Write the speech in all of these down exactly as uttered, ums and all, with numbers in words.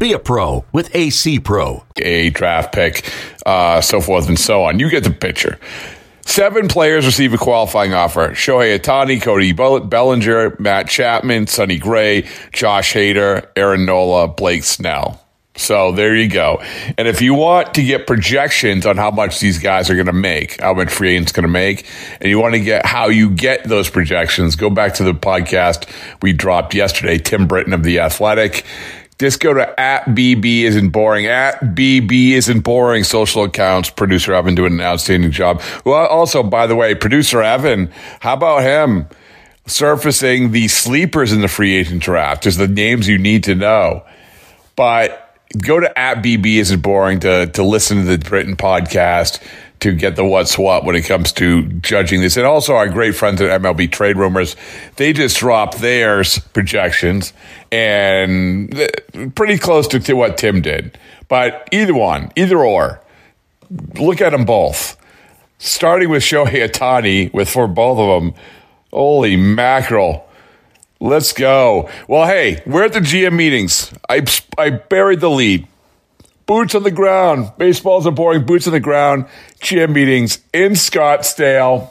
Be a pro with A C Pro. A draft pick, uh, so forth and so on. You get the picture. Seven players receive a qualifying offer. Shohei Ohtani, Cody Bellinger, Matt Chapman, Sonny Gray, Josh Hader, Aaron Nola, Blake Snell. So there you go. And if you want to get projections on how much these guys are going to make, how much free agents going to make, and you want to get how you get those projections, go back to the podcast we dropped yesterday, Tim Britton of The Athletic. Just go to at B B isn't boring, at B B isn't boring social accounts. Producer Evan doing an outstanding job. Well, also, by the way, producer Evan, how about him surfacing the sleepers in the free agent draft? Just the names you need to know. But go to at B B isn't boring to, to listen to the Britton podcast to get the what's what when it comes to judging this. And also our great friends at M L B Trade Rumors, they just dropped their projections and pretty close to, to what Tim did. But either one, either or, look at them both. Starting with Shohei Ohtani with for both of them, holy mackerel. Let's go. Well, hey, we're at the G M meetings. I, I buried the lead. Boots on the ground. Baseball's a boring boots on the ground. G M meetings in Scottsdale.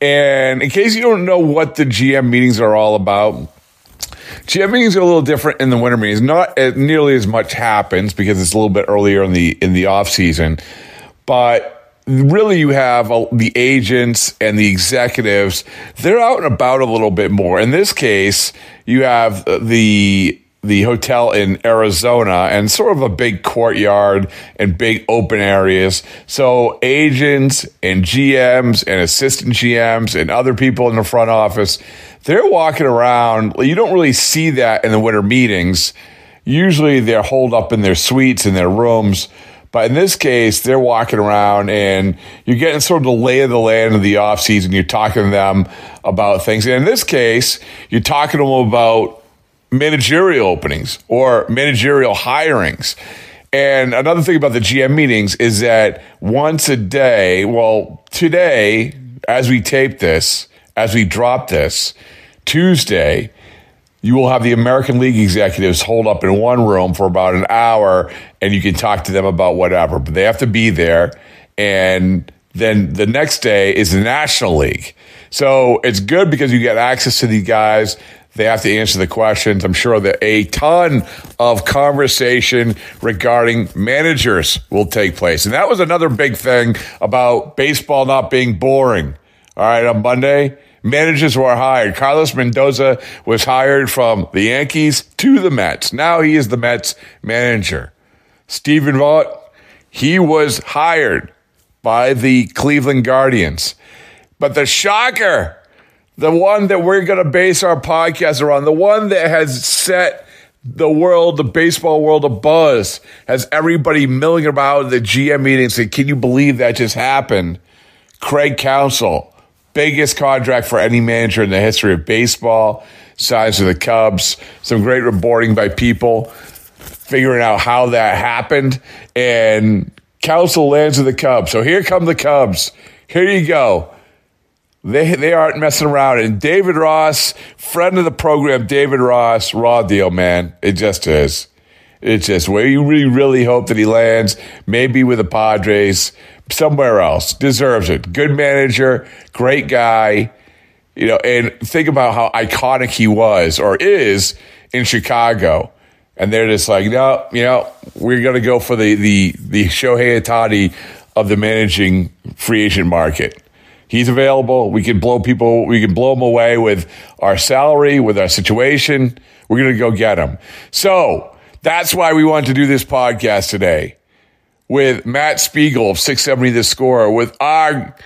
And in case you don't know what the G M meetings are all about, G M meetings are a little different in the winter meetings. Not nearly as much happens because it's a little bit earlier in the in the off season. But really, you have the agents and the executives. They're out and about a little bit more. In this case, you have the the hotel in Arizona and sort of a big courtyard and big open areas. So agents and G Ms and assistant G Ms and other people in the front office, they're walking around. You don't really see that in the winter meetings. Usually, they're holed up in their suites, in their rooms. But in this case, they're walking around and you're getting sort of the lay of the land of the offseason. You're talking to them about things. And in this case, you're talking to them about managerial openings or managerial hirings. And another thing about the G M meetings is that once a day, well, today, as we tape this, as we drop this, Tuesday, you will have the American League executives holed up in one room for about an hour, and you can talk to them about whatever. But they have to be there. And then the next day is the National League. So it's good because you get access to these guys. They have to answer the questions. I'm sure that a ton of conversation regarding managers will take place. And that was another big thing about baseball not being boring. All right, on Monday, managers were hired. Carlos Mendoza was hired from the Yankees to the Mets. Now he is the Mets manager. Stephen Vogt, he was hired by the Cleveland Guardians. But the shocker, the one that we're going to base our podcast around, the one that has set the world, the baseball world abuzz, has everybody milling about the G M meetings. And can you believe that just happened? Craig Counsell. Biggest contract for any manager in the history of baseball. Signs of the Cubs. Some great reporting by people. figuring out how that happened. And Counsell lands with the Cubs. So here come the Cubs. Here you go. They they aren't messing around. And David Ross, friend of the program, David Ross, raw deal, man. It just is. It's just where you really, really hope that he lands, maybe with the Padres, somewhere else. Deserves it. Good manager, great guy. You know, and think about how iconic he was or is in Chicago. And they're just like, no, you know, we're going to go for the, the, the Shohei Ohtani of the managing free agent market. He's available. We can blow people. We can blow him away with our salary, with our situation. We're going to go get him. So that's why we wanted to do this podcast today with Matt Spiegel of six seventy The Score, with our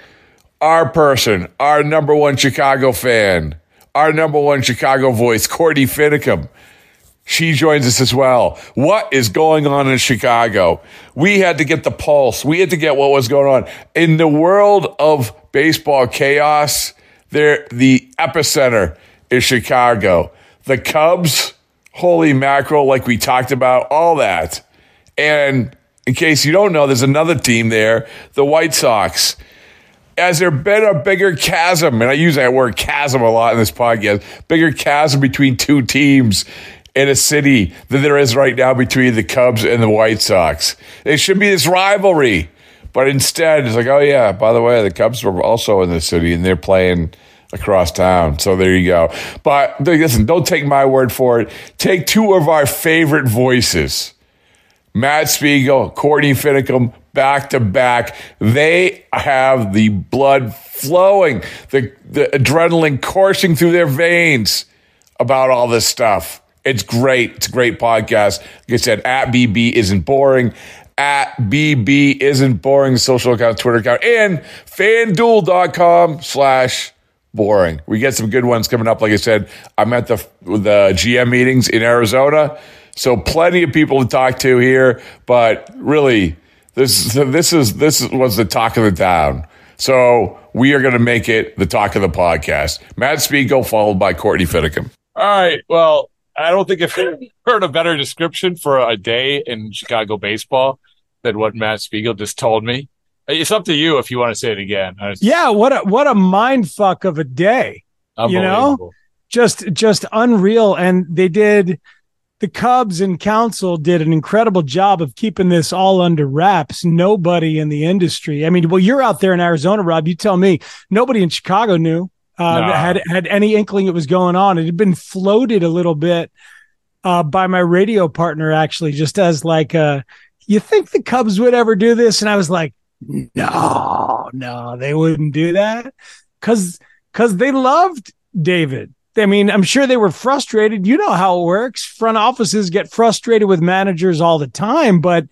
our person, our number one Chicago fan, our number one Chicago voice, Courtney Finnicum. She joins us as well. What is going on in Chicago? We had to get the pulse. We had to get what was going on. In the world of baseball chaos, there the epicenter is Chicago. The Cubs, holy mackerel, like we talked about, all that. And in case you don't know, there's another team there, the White Sox. Has there been a bigger chasm? And I use that word chasm a lot in this podcast. Bigger chasm between two teams in a city than there is right now between the Cubs and the White Sox. It should be this rivalry, but instead it's like, oh yeah, by the way, the Cubs were also in the city and they're playing across town. So there you go. But listen, don't take my word for it. Take two of our favorite voices, Matt Spiegel, Courtney Finnicum, back to back. They have the blood flowing, the, the adrenaline coursing through their veins about all this stuff. It's great. It's a great podcast. Like I said, at B B isn't boring. At B B isn't boring. Social account, Twitter account, and FanDuel.com slash boring. We get some good ones coming up. Like I said, I'm at the the G M meetings in Arizona, so plenty of people to talk to here. But really, this this is this was the talk of the town. So we are going to make it the talk of the podcast. Matt Spiegel followed by Courtney Finnicum. All right. Well, I don't think I've heard a better description for a day in Chicago baseball than what Matt Spiegel just told me. It's up to you if you want to say it again. Yeah, what a what a mind fuck of a day. You know, just just unreal. And they did the Cubs and Counsell did an incredible job of keeping this all under wraps. Nobody in the industry. I mean, well, you're out there in Arizona, Rob. You tell me. Nobody in Chicago knew. Uh, nah. Had had any inkling it was going on. It had been floated a little bit uh, by my radio partner, actually, just as like, uh, you think the Cubs would ever do this? And I was like, no, no, they wouldn't do that because because they loved David. I mean, I'm sure they were frustrated. You know how it works. Front offices get frustrated with managers all the time, but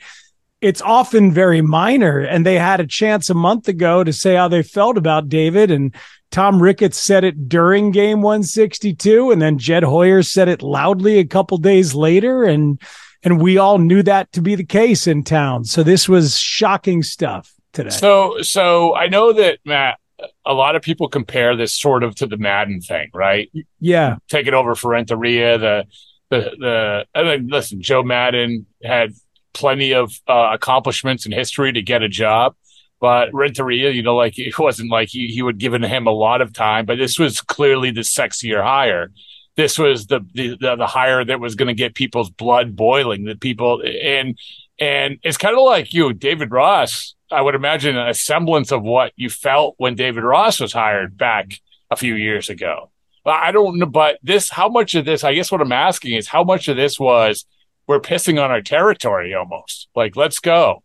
it's often very minor. And they had a chance a month ago to say how they felt about David, and Tom Ricketts said it during game one sixty-two, and then Jed Hoyer said it loudly a couple days later, and and we all knew that to be the case in town. So this was shocking stuff today. So so I know that, Matt, a lot of people compare this sort of to the Madden thing, right? Yeah. Taking over for Renteria, the the the I mean, listen, Joe Madden had plenty of uh, accomplishments in history to get a job. But Renteria, you know, like it wasn't like he, he would given him a lot of time, but this was clearly the sexier hire. This was the the, the, the hire that was going to get people's blood boiling. The people and and it's kind of like you, David Ross. I would imagine a semblance of what you felt when David Ross was hired back a few years ago. I don't know, but this, how much of this? I guess what I'm asking is how much of this was we're pissing on our territory almost. Like, let's go.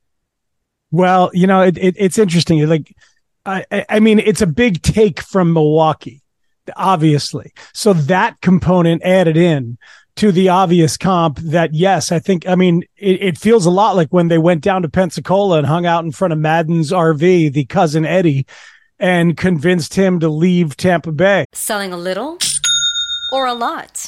Well, you know, it, it, it's interesting. Like, I, I mean, it's a big take from Milwaukee, obviously. So that component added in to the obvious comp that, yes, I think, I mean, it, it feels a lot like when they went down to Pensacola and hung out in front of Madden's R V, the cousin Eddie, and convinced him to leave Tampa Bay. Selling a little or a lot?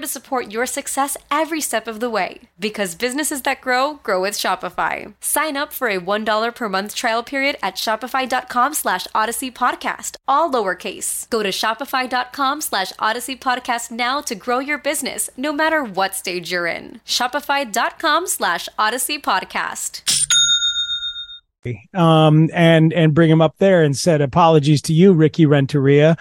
to support your success every step of the way. Because businesses that grow, grow with Shopify. Sign up for a one dollar per month trial period at shopify.com slash Odyssey Podcast, all lowercase. Go to shopify.com slash Odyssey Podcast now to grow your business, no matter what stage you're in. Shopify.com slash Odyssey Podcast. Um, and, and bring him up there and said, apologies to you, Ricky Renteria.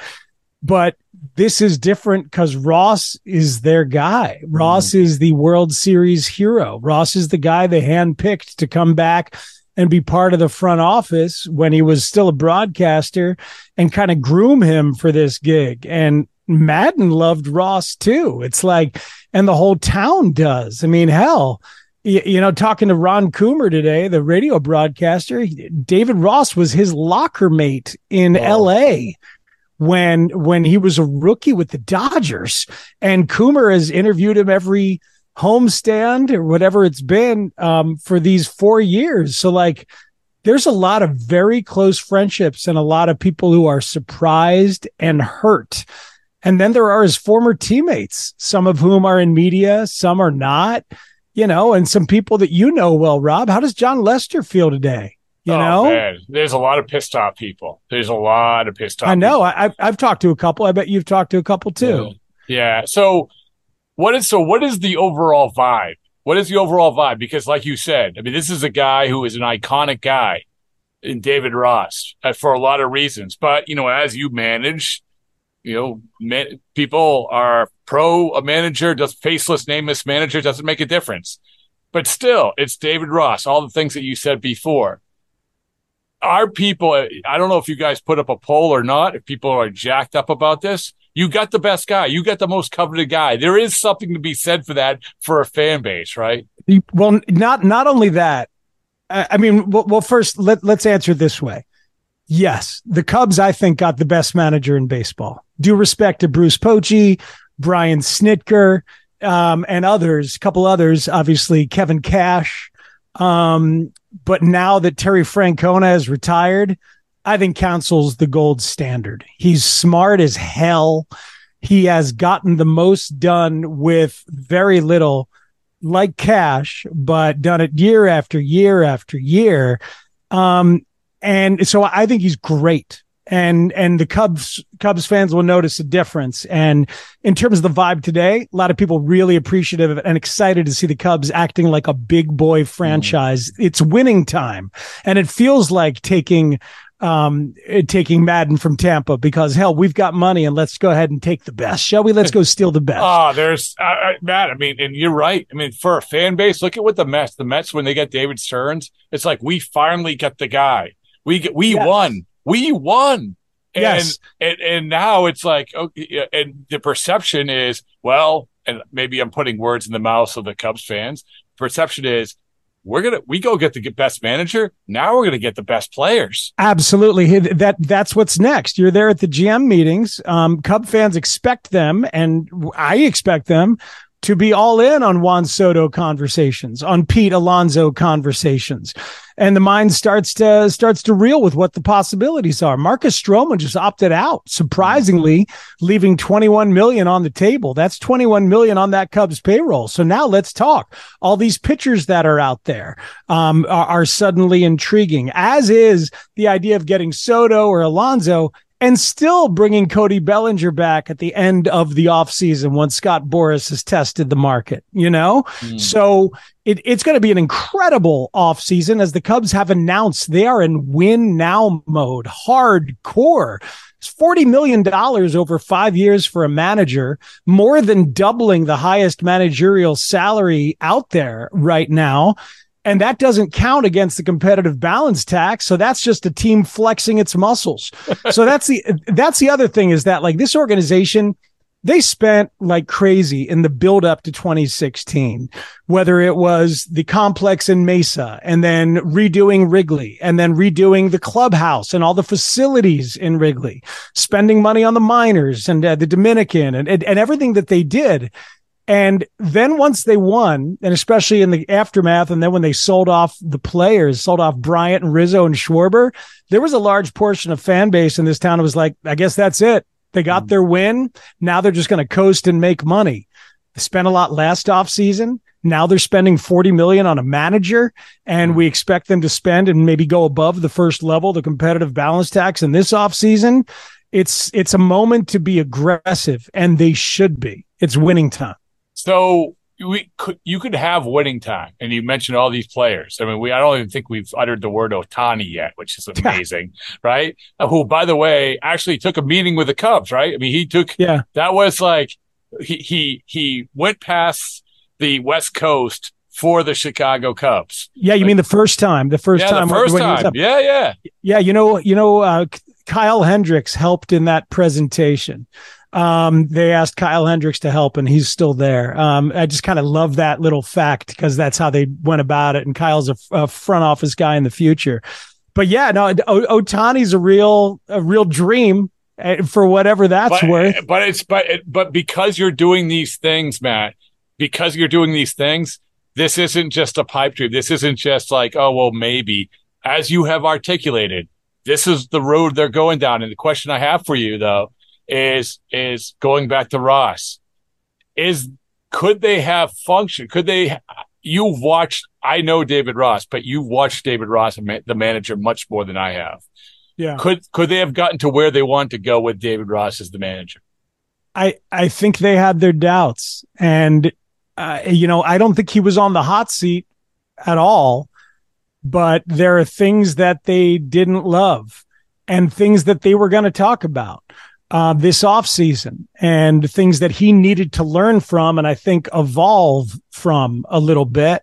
But this is different because Ross is their guy. Ross mm. is the World Series hero. Ross is the guy they handpicked to come back and be part of the front office when he was still a broadcaster and kind of groom him for this gig. And Madden loved Ross too. It's like, and the whole town does. I mean, hell, you, you know, talking to Ron Coomer today, the radio broadcaster, David Ross was his locker mate in oh. L A when when he was a rookie with the Dodgers, and Coomer has interviewed him every homestand or whatever it's been um, for these four years. So like, there's a lot of very close friendships and a lot of people who are surprised and hurt. And then there are his former teammates, some of whom are in media, some are not, you know, and some people that you know well. Rob, how does John Lester feel today? You oh, know, man. There's a lot of pissed off people. There's a lot of pissed off. I know. I, I've I've talked to a couple. I bet you've talked to a couple too. Yeah. yeah. So what is so what is the overall vibe? What is the overall vibe? Because like you said, I mean, this is a guy who is an iconic guy in David Ross uh, for a lot of reasons. But, you know, as you manage, you know, man, people are pro a manager, just faceless, nameless manager doesn't make a difference. But still, it's David Ross. All the things that you said before. Our people, I don't know if you guys put up a poll or not, if people are jacked up about this, you got the best guy. You got the most coveted guy. There is something to be said for that for a fan base, right? Well, not not only that. I mean, well, well first, let, let's answer this way. Yes, the Cubs, I think, got the best manager in baseball. Due respect to Bruce Bochy, Brian Snitker, um, and others, a couple others, obviously, Kevin Cash, um, but now that Terry Francona has retired, I think Counsell's the gold standard. He's smart as hell. He has gotten the most done with very little, like Cash, but done it year after year after year. Um, and so I think he's great. And and the Cubs Cubs fans will notice a difference. And in terms of the vibe today, a lot of people really appreciative and excited to see the Cubs acting like a big boy franchise. Mm. It's winning time, and it feels like taking um taking Madden from Tampa because hell, we've got money and let's go ahead and take the best, shall we? Let's go steal the best. Oh, there's uh, Matt. I mean, and you're right. I mean, for a fan base, look at what the Mets the Mets when they got David Stearns, it's like we finally got the guy. We get, we yes. won. We won. And, yes. and and now it's like, okay, and the perception is, well, and maybe I'm putting words in the mouths of the Cubs fans. Perception is we're going to, we go get the best manager. Now we're going to get the best players. Absolutely. That that's what's next. You're there at the G M meetings. Um, Cub fans expect them, and I expect them to be all in on Juan Soto conversations, on Pete Alonso conversations. And the mind starts to starts to reel with what the possibilities are. Marcus Stroman just opted out, surprisingly, leaving twenty-one million dollars on the table. That's twenty-one million dollars on that Cubs payroll. So now let's talk. All these pitchers that are out there um, are, are suddenly intriguing, as is the idea of getting Soto or Alonso and still bringing Cody Bellinger back at the end of the offseason once Scott Boras has tested the market, you know? Mm. So it, it's going to be an incredible offseason, as the Cubs have announced they are in win now mode, hardcore. It's forty million dollars over five years for a manager, more than doubling the highest managerial salary out there right now. And that doesn't count against the competitive balance tax. So that's just a team flexing its muscles. So that's the, that's the other thing, is that like this organization, they spent like crazy in the build up to twenty sixteen, whether it was the complex in Mesa and then redoing Wrigley and then redoing the clubhouse and all the facilities in Wrigley, spending money on the minors and uh, the Dominican and, and, and everything that they did. And then once they won, and especially in the aftermath, and then when they sold off the players, sold off Bryant and Rizzo and Schwarber, there was a large portion of fan base in this town that was like, I guess that's it. They got their win. Now they're just going to coast and make money. They spent a lot last offseason. Now they're spending forty million dollars on a manager, and we expect them to spend and maybe go above the first level, the competitive balance tax in this offseason. It's, it's a moment to be aggressive, and they should be. It's winning time. So we could, you could have winning time, and you mentioned all these players. I mean, we I don't even think we've uttered the word Ohtani yet, which is amazing, right? Who, by the way, actually took a meeting with the Cubs, right? I mean, he took yeah. That was like he he he went past the West Coast for the Chicago Cubs. Yeah, you like, mean the first time, the first yeah, time, the first time, yeah, yeah, yeah. You know, you know, uh, Kyle Hendricks helped in that presentation. Um, they asked Kyle Hendricks to help, and he's still there. Um, I just kind of love that little fact, because that's how they went about it. And Kyle's a, a front office guy in the future, but yeah, no, o- Ohtani's a real, a real dream for whatever that's but, worth. But it's, but, but because you're doing these things, Matt, because you're doing these things, this isn't just a pipe dream. This isn't just like, oh, well, maybe, as you have articulated, this is the road they're going down. And the question I have for you though, Is is going back to Ross? Is could they have function? Could they? You watched. I know David Ross, but you watched David Ross, the manager, much more than I have. Yeah. Could could they have gotten to where they wanted to go with David Ross as the manager? I I think they had their doubts, and uh, you know, I don't think he was on the hot seat at all. But there are things that they didn't love, and things that they were going to talk about Uh, this offseason, and things that he needed to learn from, and I think evolve from a little bit.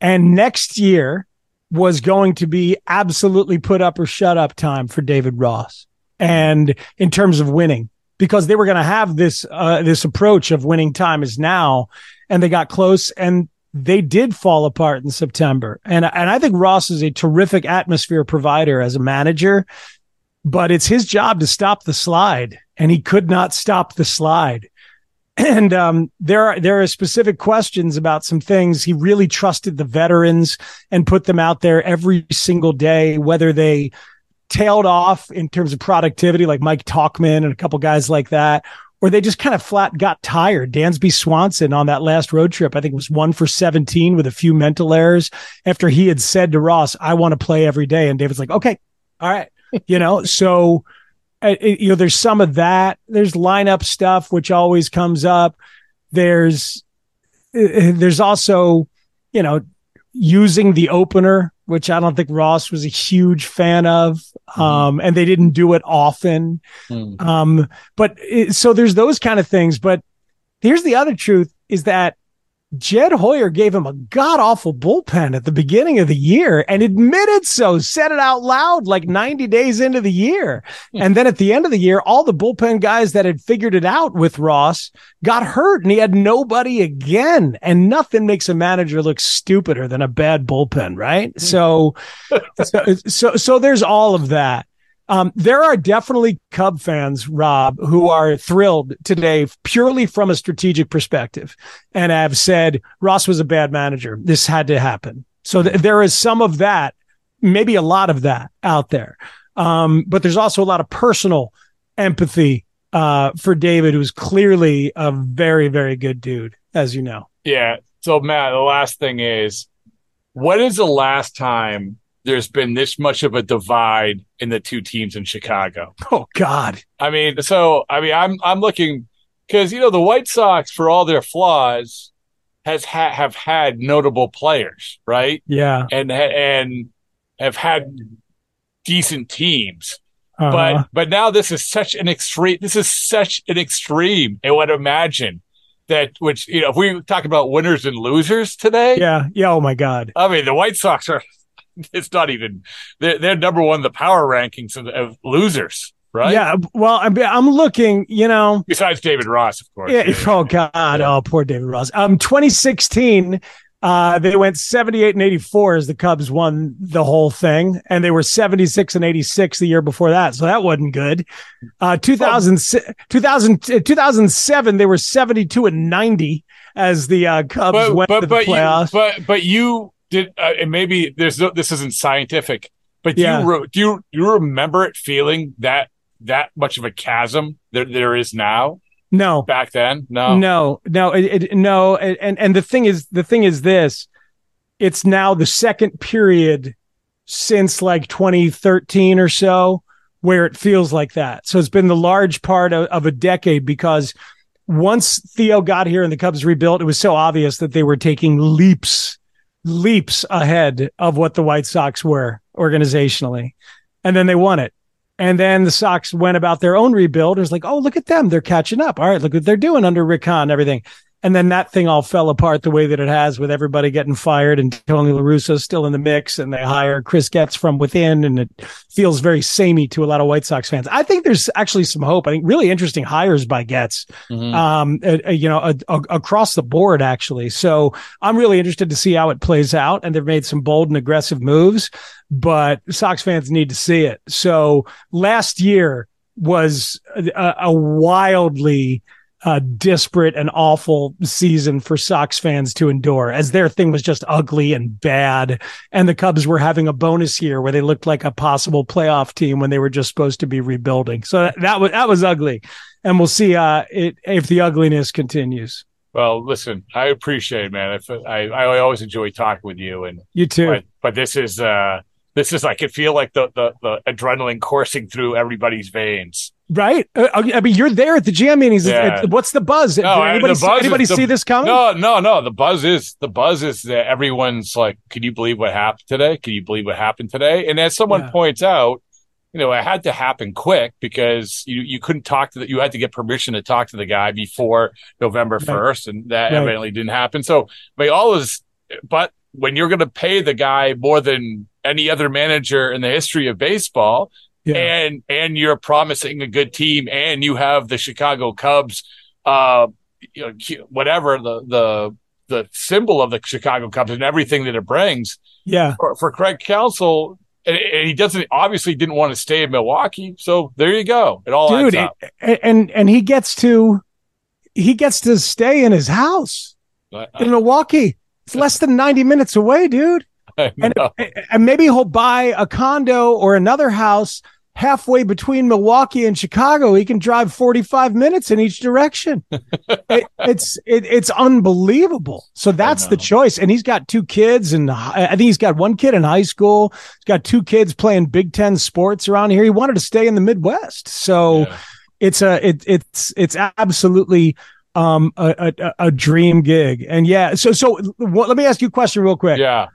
And next year was going to be absolutely put up or shut up time for David Ross, and in terms of winning, because they were going to have this, uh, this approach of winning time is now, and they got close, and they did fall apart in September. And, and I think Ross is a terrific atmosphere provider as a manager, but it's his job to stop the slide, and he could not stop the slide. And um, there are there are specific questions about some things. He really trusted the veterans and put them out there every single day, whether they tailed off in terms of productivity, like Mike Tauchman and a couple guys like that, or they just kind of flat got tired. Dansby Swanson on that last road trip, I think it was one for seventeen with a few mental errors, after he had said to Ross, I want to play every day. And David's like, okay, all right. You know, so, uh, you know, there's some of that. There's lineup stuff, which always comes up. There's, uh, there's also, you know, using the opener, which I don't think Ross was a huge fan of. Um, and they didn't do it often. Mm. Um, but it, so there's those kind of things. But here's the other truth, is that Jed Hoyer gave him a god-awful bullpen at the beginning of the year and admitted so, said it out loud like ninety days into the year. Yeah. And then at the end of the year, all the bullpen guys that had figured it out with Ross got hurt, and he had nobody again. And nothing makes a manager look stupider than a bad bullpen, right? Yeah. So, so, so, so there's all of that. Um, there are definitely Cub fans, Rob, who are thrilled today purely from a strategic perspective, and have said Ross was a bad manager. This had to happen. So th- there is some of that, maybe a lot of that out there. Um, but there's also a lot of personal empathy uh, for David, who's clearly a very, very good dude, as you know. Yeah. So, Matt, the last thing is, what is the last time there's been this much of a divide in the two teams in Chicago. Oh, God. I mean, so, I mean, I'm I'm looking because, you know, the White Sox, for all their flaws, has ha- have had notable players, right? Yeah. And and have had decent teams. Uh-huh. But but now this is such an extreme. This is such an extreme. I would imagine that, which, you know, if we talk about winners and losers today. Yeah. Yeah. Oh, my God. I mean, the White Sox are. It's not even they're, they're number one in the power rankings of, of losers, right? Yeah. Well, I'm, I'm looking, you know, besides David Ross, of course. Yeah. Oh, God. Yeah. Oh, poor David Ross. Um, twenty sixteen, uh, they went seventy-eight and eighty-four as the Cubs won the whole thing, and they were seventy-six and eighty-six the year before that. So that wasn't good. Uh, two thousand, oh. two thousand, two thousand seven, they were seventy-two and ninety as the uh, Cubs but, went but, to the but playoffs. You, but but you. Did, uh, and maybe there's no, this isn't scientific, but do yeah. you re- do you, you remember it feeling that that much of a chasm there there is now? No, back then, no, no, no, it, it, no. And and the thing is, the thing is this: it's now the second period since like twenty thirteen or so where it feels like that. So it's been the large part of, of a decade because once Theo got here and the Cubs rebuilt, it was so obvious that they were taking leaps. leaps ahead of what the White Sox were organizationally. And then they won it. And then the Sox went about their own rebuild. It was like, oh, look at them. They're catching up. All right, look what they're doing under Rick Hahn and everything. And then that thing all fell apart the way that it has with everybody getting fired and Tony La Russa still in the mix. And they hire Chris Getz from within. And it feels very samey to a lot of White Sox fans. I think there's actually some hope. I think really interesting hires by Getz, mm-hmm. um, uh, you know, uh, uh, across the board, actually. So I'm really interested to see how it plays out. And they've made some bold and aggressive moves, but Sox fans need to see it. So last year was a, a wildly a disparate and awful season for Sox fans to endure, as their thing was just ugly and bad. And the Cubs were having a bonus year where they looked like a possible playoff team when they were just supposed to be rebuilding. So that, that was, that was ugly. And we'll see uh, it, if the ugliness continues. Well, listen, I appreciate it, man. I, I, I always enjoy talking with you, and you too, but, but this is, uh, This is, I could feel like the, the the adrenaline coursing through everybody's veins. Right? I mean, you're there at the G M meetings. Yeah. What's the buzz? No, Did anybody, I mean, the buzz see, anybody the, see this coming? No, no, no. The buzz is the buzz is that everyone's like, can you believe what happened today? Can you believe what happened today? And as someone yeah. points out, you know, it had to happen quick because you, you couldn't talk to the, you had to get permission to talk to the guy before November first, right. and that right. evidently didn't happen. So, I mean, all is, but when you're going to pay the guy more than any other manager in the history of baseball, yeah. and and you're promising a good team, and you have the Chicago Cubs, uh, you know, whatever the the the symbol of the Chicago Cubs and everything that it brings. Yeah, for, for Craig Counsell, and, and he doesn't obviously didn't want to stay in Milwaukee, so there you go. It all Dude, adds up. It, and and he gets to he gets to stay in his house uh, in Milwaukee. It's less than ninety minutes away, dude. And, and maybe he'll buy a condo or another house halfway between Milwaukee and Chicago. He can drive forty-five minutes in each direction. it, it's it, it's unbelievable. So that's the choice. And he's got two kids, and I think he's got one kid in high school. He's got two kids playing Big Ten sports around here. He wanted to stay in the Midwest. So yeah. it's a it it's it's absolutely um a, a a dream gig. And yeah, so so what, let me ask you a question real quick. Yeah.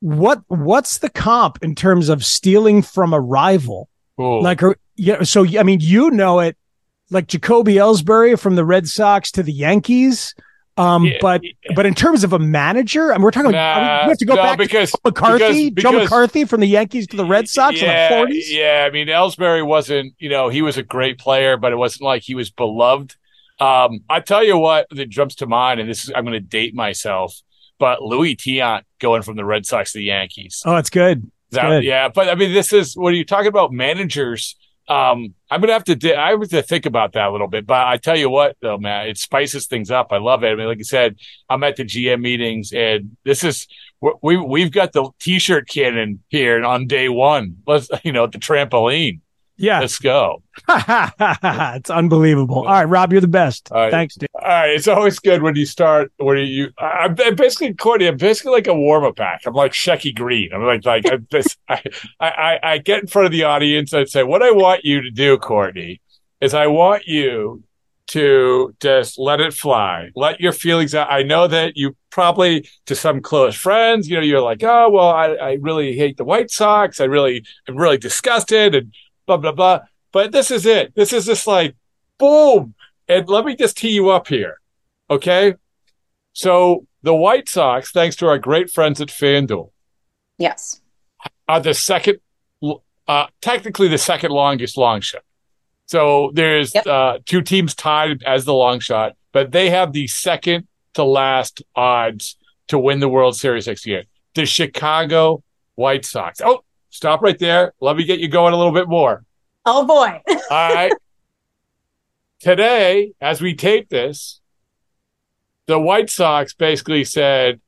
What what's the comp in terms of stealing from a rival? Ooh. Like, are, yeah, so I mean, you know it, like Jacoby Ellsbury from the Red Sox to the Yankees. Um, yeah, but yeah. but in terms of a manager, I mean, we're talking. Nah, I mean, we have to go no, back because, to Joe McCarthy, because, because, Joe McCarthy from the Yankees to the Red Sox yeah, in the forties. Yeah, I mean, Ellsbury wasn't. You know, he was a great player, but it wasn't like he was beloved. Um, I tell you what, that jumps to mind, and this is I'm going to date myself. But Louis Tiant going from the Red Sox to the Yankees. Oh, it's good. It's that, good. Yeah, but I mean, this is when you're talking about managers. Um, I'm gonna have to. Di- I have to think about that a little bit. But I tell you what, though, man, it spices things up. I love it. I mean, like I said, I'm at the G M meetings, and this is we we've got the T-shirt cannon here on day one. Let's you know the trampoline. Yeah, let's go. It's unbelievable. All right, Rob, you're the best. Right. Thanks, dude. All right, it's always good when you start. When you, I'm basically, Courtney, I'm basically like a warm-up act. I'm like Shecky Green. I'm like, like I'm this, I, I, I get in front of the audience and say, what I want you to do, Courtney, is I want you to just let it fly, let your feelings out. I know that you probably, to some close friends, you know, you're like, oh, well, I, I really hate the White Sox. I really, I'm really disgusted and blah, blah, blah. But this is it. This is just like, boom. And let me just tee you up here, okay? So the White Sox, thanks to our great friends at FanDuel, yes, are the second, uh, technically the second longest long shot. So there's yep. uh, two teams tied as the long shot, but they have the second to last odds to win the World Series next year. The Chicago White Sox. Oh, stop right there. Let me get you going a little bit more. Oh, boy. All right. Today, as we tape this, the White Sox basically said,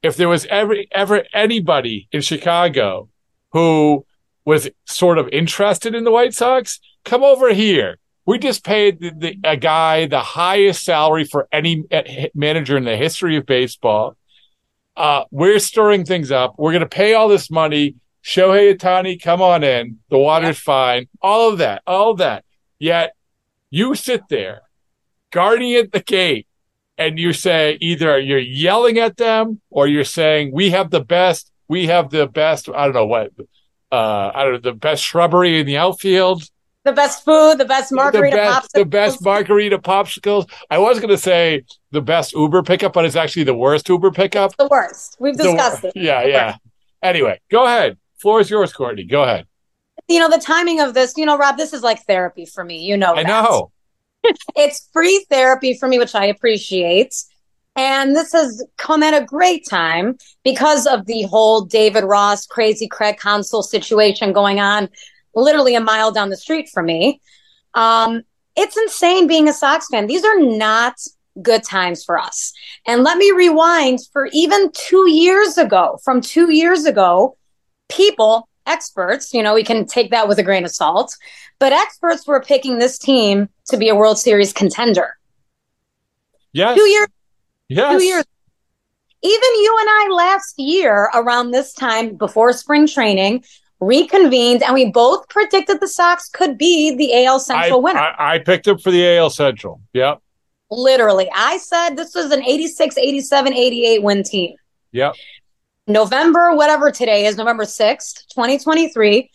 if there was ever, ever anybody in Chicago who was sort of interested in the White Sox, come over here. We just paid the, the, a guy the highest salary for any manager in the history of baseball. Uh, we're stirring things up. We're going to pay all this money. Shohei Ohtani, come on in. The water's fine. All of that. All of that. Yet, you sit there, guarding at the gate, and you say either you're yelling at them or you're saying, we have the best, we have the best, I don't know what, uh, I don't know, the best shrubbery in the outfield. The best food, the best margarita the best, popsicles. The best margarita popsicles. I was going to say the best Uber pickup, but it's actually the worst Uber pickup. It's the worst. We've discussed the, it. Yeah, the yeah. Worst. Anyway, go ahead. Floor is yours, Courtney. Go ahead. You know, the timing of this, you know, Rob, this is like therapy for me. You know that. I know. It's free therapy for me, which I appreciate. And this has come at a great time because of the whole David Ross, crazy Craig Counsell situation going on literally a mile down the street from me. Um, it's insane being a Sox fan. These are not good times for us. And let me rewind for even two years ago, from two years ago, people... experts, you know, we can take that with a grain of salt, but experts were picking this team to be a World Series contender. Yes. Two years. Yes. Two years. Even you and I last year around this time before spring training reconvened and we both predicted the Sox could be the A L Central I, winner. I, I picked up for the A L Central. Yep. Literally. I said this was an eighty-six, eighty-seven, eighty-eight win team. Yep. November, whatever today is, November sixth, twenty twenty-three,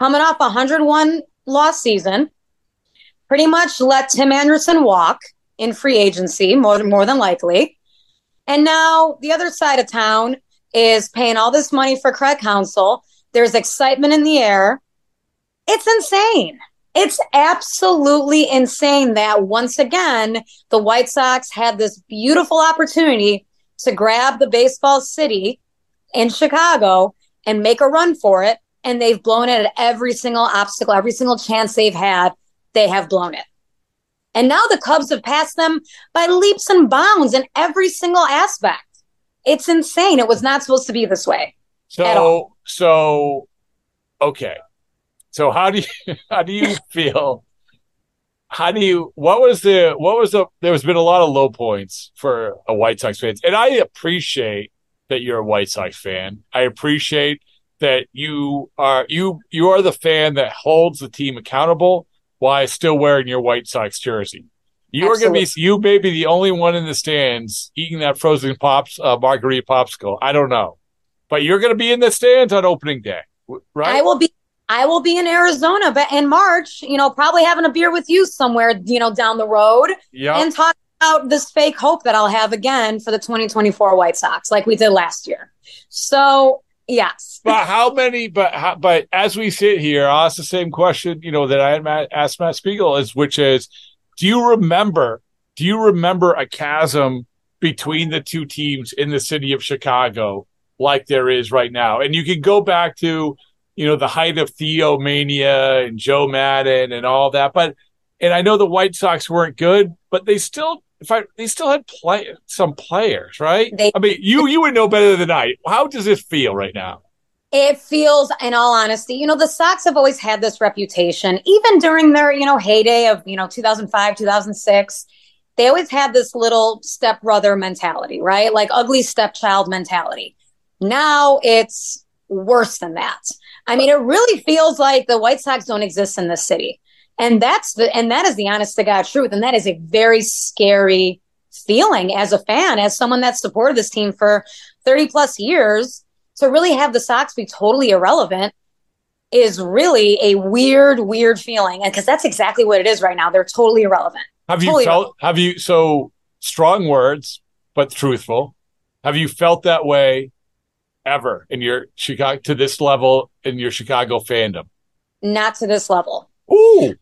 coming off a one hundred one loss season, pretty much let Tim Anderson walk in free agency, more, more than likely. And now the other side of town is paying all this money for Craig Counsell. There's excitement in the air. It's insane. It's absolutely insane that once again, the White Sox had this beautiful opportunity to grab the baseball city in Chicago and make a run for it. And they've blown it at every single obstacle, every single chance they've had, they have blown it. And now the Cubs have passed them by leaps and bounds in every single aspect. It's insane. It was not supposed to be this way. So, so, okay. So how do you, how do you feel? How do you, what was the, what was the, there's been a lot of low points for a White Sox fans. And I appreciate that you're a White Sox fan. I appreciate that you are you you are the fan that holds the team accountable while still wearing your White Sox jersey. You are going to be you may be the only one in the stands eating that frozen pops uh, margarita popsicle. I don't know, but you're going to be in the stands on opening day, right? I will be. I will be in Arizona, but in March, you know, probably having a beer with you somewhere, you know, down the road, yep. and talking about this fake hope that I'll have again for the twenty twenty-four White Sox, like we did last year. So yes, but how many? But how, but as we sit here, I'll ask the same question, you know, that I had Matt, asked Matt Spiegel, is which is, do you remember? Do you remember a chasm between the two teams in the city of Chicago like there is right now? And you can go back to, you know, the height of Theo Mania and Joe Madden and all that. But, and I know the White Sox weren't good, but they still, if I, they still had play, some players, right? They, I mean, you, you would know better than I. How does this feel right now? It feels, in all honesty, you know, the Sox have always had this reputation, even during their, you know, heyday of, you know, two thousand five, two thousand six, they always had this little stepbrother mentality, right? Like ugly stepchild mentality. Now it's worse than that. I mean, it really feels like the White Sox don't exist in this city. And that's the, and that is the honest to God truth. And that is a very scary feeling as a fan, as someone that's supported this team for thirty plus years, to really have the Sox be totally irrelevant is really a weird, weird feeling. And because that's exactly what it is right now. They're totally irrelevant. Have you totally felt, irrelevant. have you, so strong words, but truthful. Have you felt that way ever in your Chicago, to this level in your Chicago fandom? Not to this level. Ooh.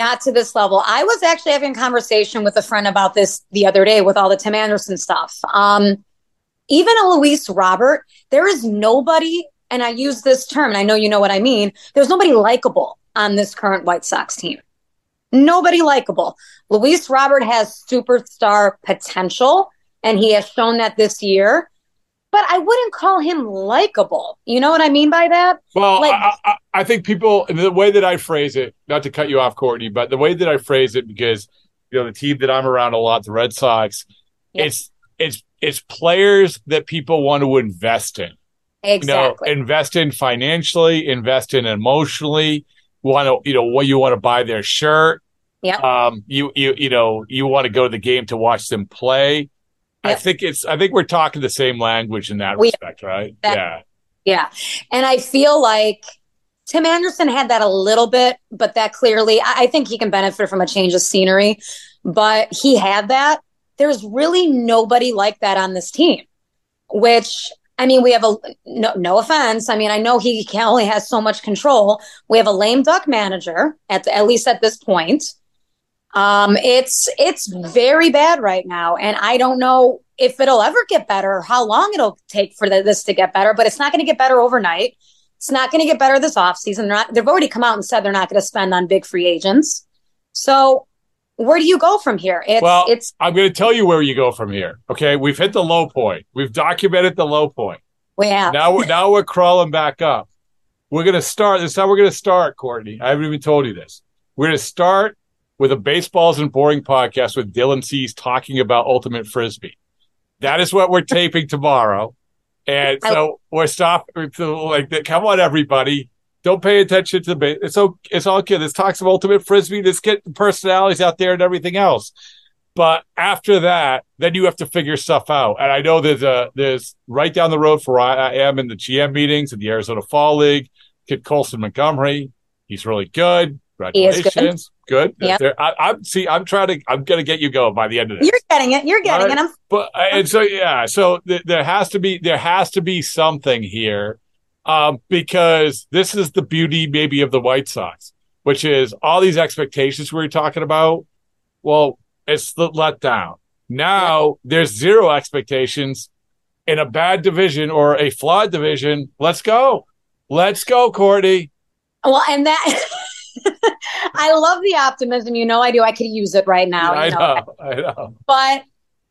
Not to this level. I was actually having a conversation with a friend about this the other day with all the Tim Anderson stuff. Um, even a Luis Robert, there is nobody, and I use this term, and I know you know what I mean, there's nobody likable on this current White Sox team. Nobody likable. Luis Robert has superstar potential, and he has shown that this year. But I wouldn't call him likable. You know what I mean by that? Well, like, I, I, I think people, the way that I phrase it, not to cut you off, Courtney, but the way that I phrase it, because you know the team that I'm around a lot, the Red Sox, yep. it's it's it's players that people want to invest in. Exactly. You know, invest in financially, invest in emotionally. Want to, you know, what you want to buy their shirt. Yeah. Um. You you you know you want to go to the game to watch them play. Yep. I think it's. I think we're talking the same language in that we, respect, right? That, yeah, yeah. And I feel like Tim Anderson had that a little bit, but that clearly, I, I think he can benefit from a change of scenery. But he had that. There's really nobody like that on this team. Which, I mean, we have a no. No offense. I mean, I know he can, only has so much control. We have a lame duck manager at the, at least at this point. Um, it's, it's very bad right now. And I don't know if it'll ever get better, or how long it'll take for the, this to get better, but it's not going to get better overnight. It's not going to get better this offseason. Not, they've already come out and said they're not going to spend on big free agents. So where do you go from here? It's, well, it's, I'm going to tell you where you go from here. Okay. We've hit the low point. We've documented the low point. We have. Now we're, now we're crawling back up. We're going to start. This is how we're going to start, Courtney. I haven't even told you this. We're going to start with a Baseballs and Boring podcast with Dylan Cease talking about Ultimate Frisbee. That is what we're taping tomorrow. And so we're stopping. Like, come on, everybody. Don't pay attention to the base. It's, okay. It's all good. Let's talk some Ultimate Frisbee. Let's get the personalities out there and everything else. But after that, then you have to figure stuff out. And I know there's a, there's right down the road for I, I am in the G M meetings in the Arizona Fall League. Kid Colson Montgomery. He's really good. Congratulations. Good. Yep. I, I'm see. I'm trying to. I'm going to get you going by the end of this. You're getting it. You're getting right? it. I'm. But and so yeah. So th- there has to be there has to be something here, um, because this is the beauty maybe of the White Sox, which is all these expectations we were talking about. Well, it's the letdown. Now yep. There's zero expectations in a bad division or a flawed division. Let's go. Let's go, Courtney. Well, and that. I love the optimism. You know I do. I could use it right now. Yeah, you know? I know. I know. But,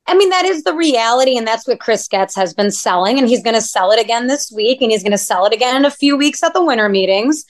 I mean, that is the reality, and that's what Chris Getz has been selling, and he's going to sell it again this week, and he's going to sell it again in a few weeks at the winter meetings,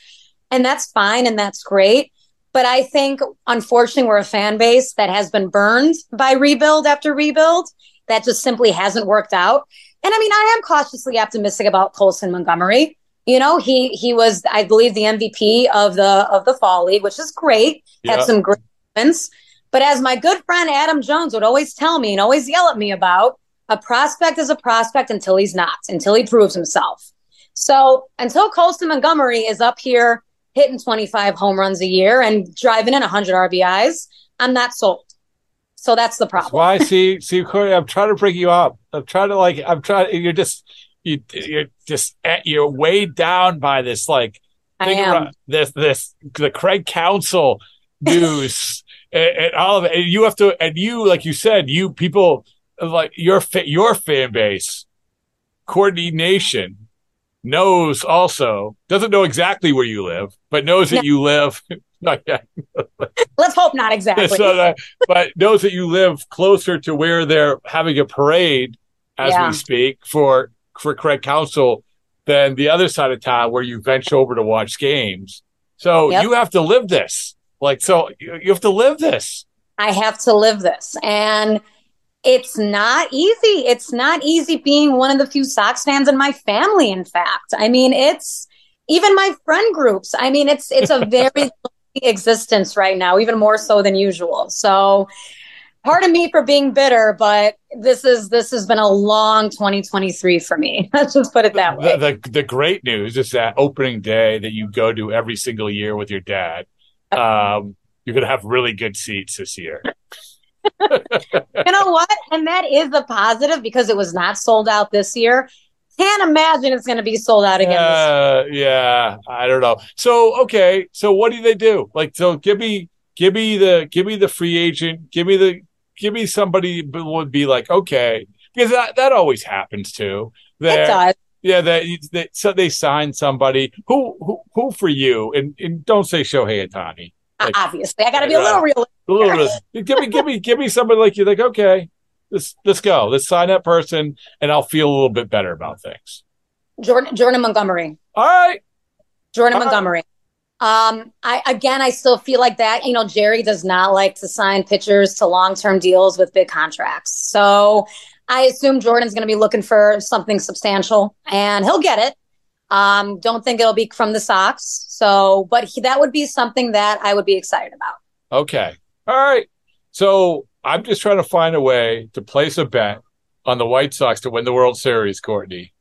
and that's fine, and that's great. But I think, unfortunately, we're a fan base that has been burned by rebuild after rebuild. That just simply hasn't worked out. And, I mean, I am cautiously optimistic about Colson Montgomery. You know, he he was, I believe, the M V P of the of the Fall League, which is great. Yeah. Had some great moments. But as my good friend Adam Jones would always tell me and always yell at me about, a prospect is a prospect until he's not, until he proves himself. So until Colson Montgomery is up here hitting twenty-five home runs a year and driving in one hundred R B Is, I'm not sold. So that's the problem. That's why, see, see, Corey, I'm trying to bring you up. I'm trying to, like, I'm trying, you're just... You, you're just you're weighed down by this like thing around, this this the Craig Counsell news and, and all of it. And you have to, and you like you said, you people like your your fan base, Courtney Nation, knows also doesn't know exactly where you live, but knows that no. you live. Not yet. Let's hope not exactly, so that, but knows that you live closer to where they're having a parade as yeah. we speak for. for Craig Counsell than the other side of town where you venture over to watch games. So yep. you have to live this. Like, so you have to live this. I have to live this. And it's not easy. It's not easy being one of the few Sox fans in my family, in fact. I mean, it's even my friend groups. I mean, it's it's a very lonely existence right now, even more so than usual. So pardon me for being bitter, but this is this has been a long twenty twenty-three for me. Let's just put it that way. The, the, the great news is that opening day that you go to every single year with your dad, um, you're going to have really good seats this year. You know what? And that is a positive because it was not sold out this year. Can't imagine it's going to be sold out again. Uh, this year. Yeah, I don't know. So, okay. So what do they do? Like, so give me, give me the, give me the free agent. Give me the, give me somebody who would be like, okay, because that, that always happens too. That, it does. Yeah. That, that so they sign somebody who, who, who for you and, and don't say Shohei Ohtani. Like, obviously, I got to be a little realistic. A little realistic. give me, give me, give me somebody like you. Like, okay, let's let's go. Let's sign that person, and I'll feel a little bit better about things. Jordan, Jordan Montgomery. All right, Jordan All right. Montgomery. Um, I again, I still feel like that. You know, Jerry does not like to sign pitchers to long-term deals with big contracts. So I assume Jordan's going to be looking for something substantial, and he'll get it. Um, don't think it'll be from the Sox. So, but he, that would be something that I would be excited about. Okay. All right. So I'm just trying to find a way to place a bet on the White Sox to win the World Series, Courtney.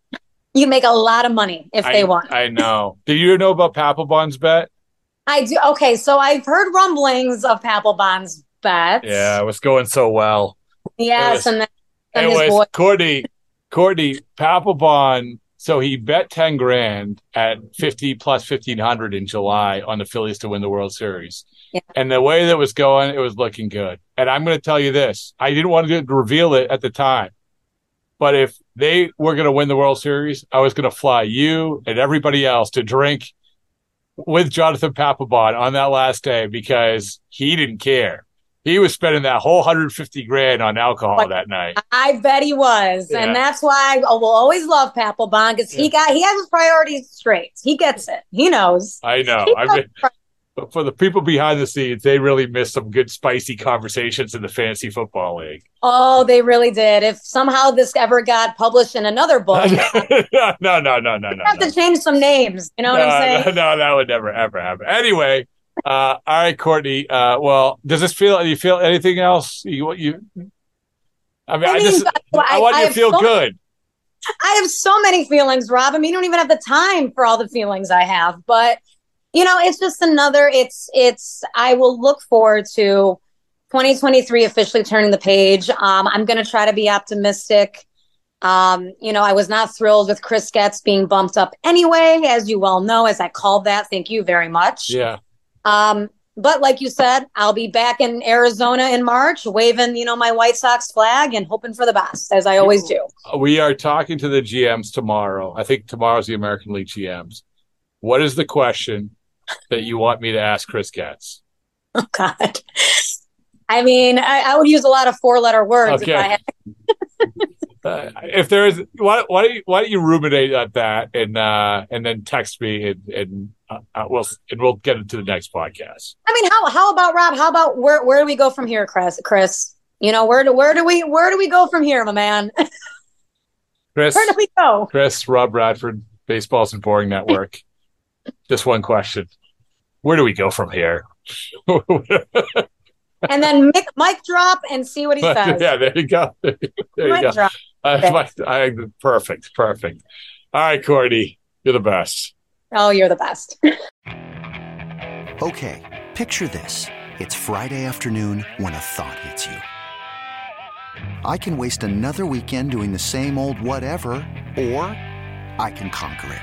You make a lot of money if I, they want. I know. Do you know about Papelbon's bet? I do. Okay. So I've heard rumblings of Papelbon's bet. Yeah. It was going so well. Yes. And then, and anyways, his boy. Courtney, Courtney, Papelbon. So he bet ten grand at fifty plus fifteen hundred in July on the Phillies to win the World Series, yeah. And the way that was going, it was looking good. And I'm going to tell you this: I didn't want to reveal it at the time, but if they were going to win the World Series, I was going to fly you and everybody else to drink with Jonathan Papelbon on that last day because he didn't care. He was spending that whole one hundred fifty grand on alcohol but that night. I bet he was. Yeah. And that's why I will always love Papelbon because yeah. he got he has his priorities straight. He gets it. He knows. I know. I mean, but for the people behind the scenes, they really missed some good spicy conversations in the Fantasy Football League. Oh, they really did. If somehow this ever got published in another book. no, no, no, no, no. You have no. to change some names. You know no, what I'm saying? No, no, that would never, ever happen. Anyway. Uh, all right, Courtney. Uh, well, does this feel? Do you feel anything else? You, you. I mean, I, mean, I just. I, I want I you to feel so good. Many, I have so many feelings, Rob. I mean, you don't even have the time for all the feelings I have. But you know, it's just another. It's it's. I will look forward to twenty twenty-three officially turning the page. Um, I'm going to try to be optimistic. Um, you know, I was not thrilled with Chris Getz being bumped up anyway, as you well know, as I called that. Thank you very much. Yeah. Um, but like you said, I'll be back in Arizona in March, waving, you know, my White Sox flag and hoping for the best, as I always do. We are talking to the G Ms tomorrow. I think tomorrow's the American League G Ms. What is the question that you want me to ask Chris Getz? Oh, God. I mean, I, I would use a lot of four-letter words. Okay. If I had. Uh, if there is, why, why don't you, why don't you ruminate on that and uh, and then text me and and uh, we'll and we'll get into the next podcast. I mean, how how about Rob? How about where where do we go from here, Chris? Chris, you know where do where do we where do we go from here, my man? Chris, where do we go? Chris, Rob Radford, Baseballs and Boring Network. Just one question: where do we go from here? And then mic, mic drop and see what he says. Yeah, there you go. There you, there mic you go. Drop. I, I, I, perfect, perfect. All right, Courtney, you're the best. Oh, you're the best. Okay, picture this. It's Friday afternoon when a thought hits you. I can waste another weekend doing the same old whatever, or I can conquer it.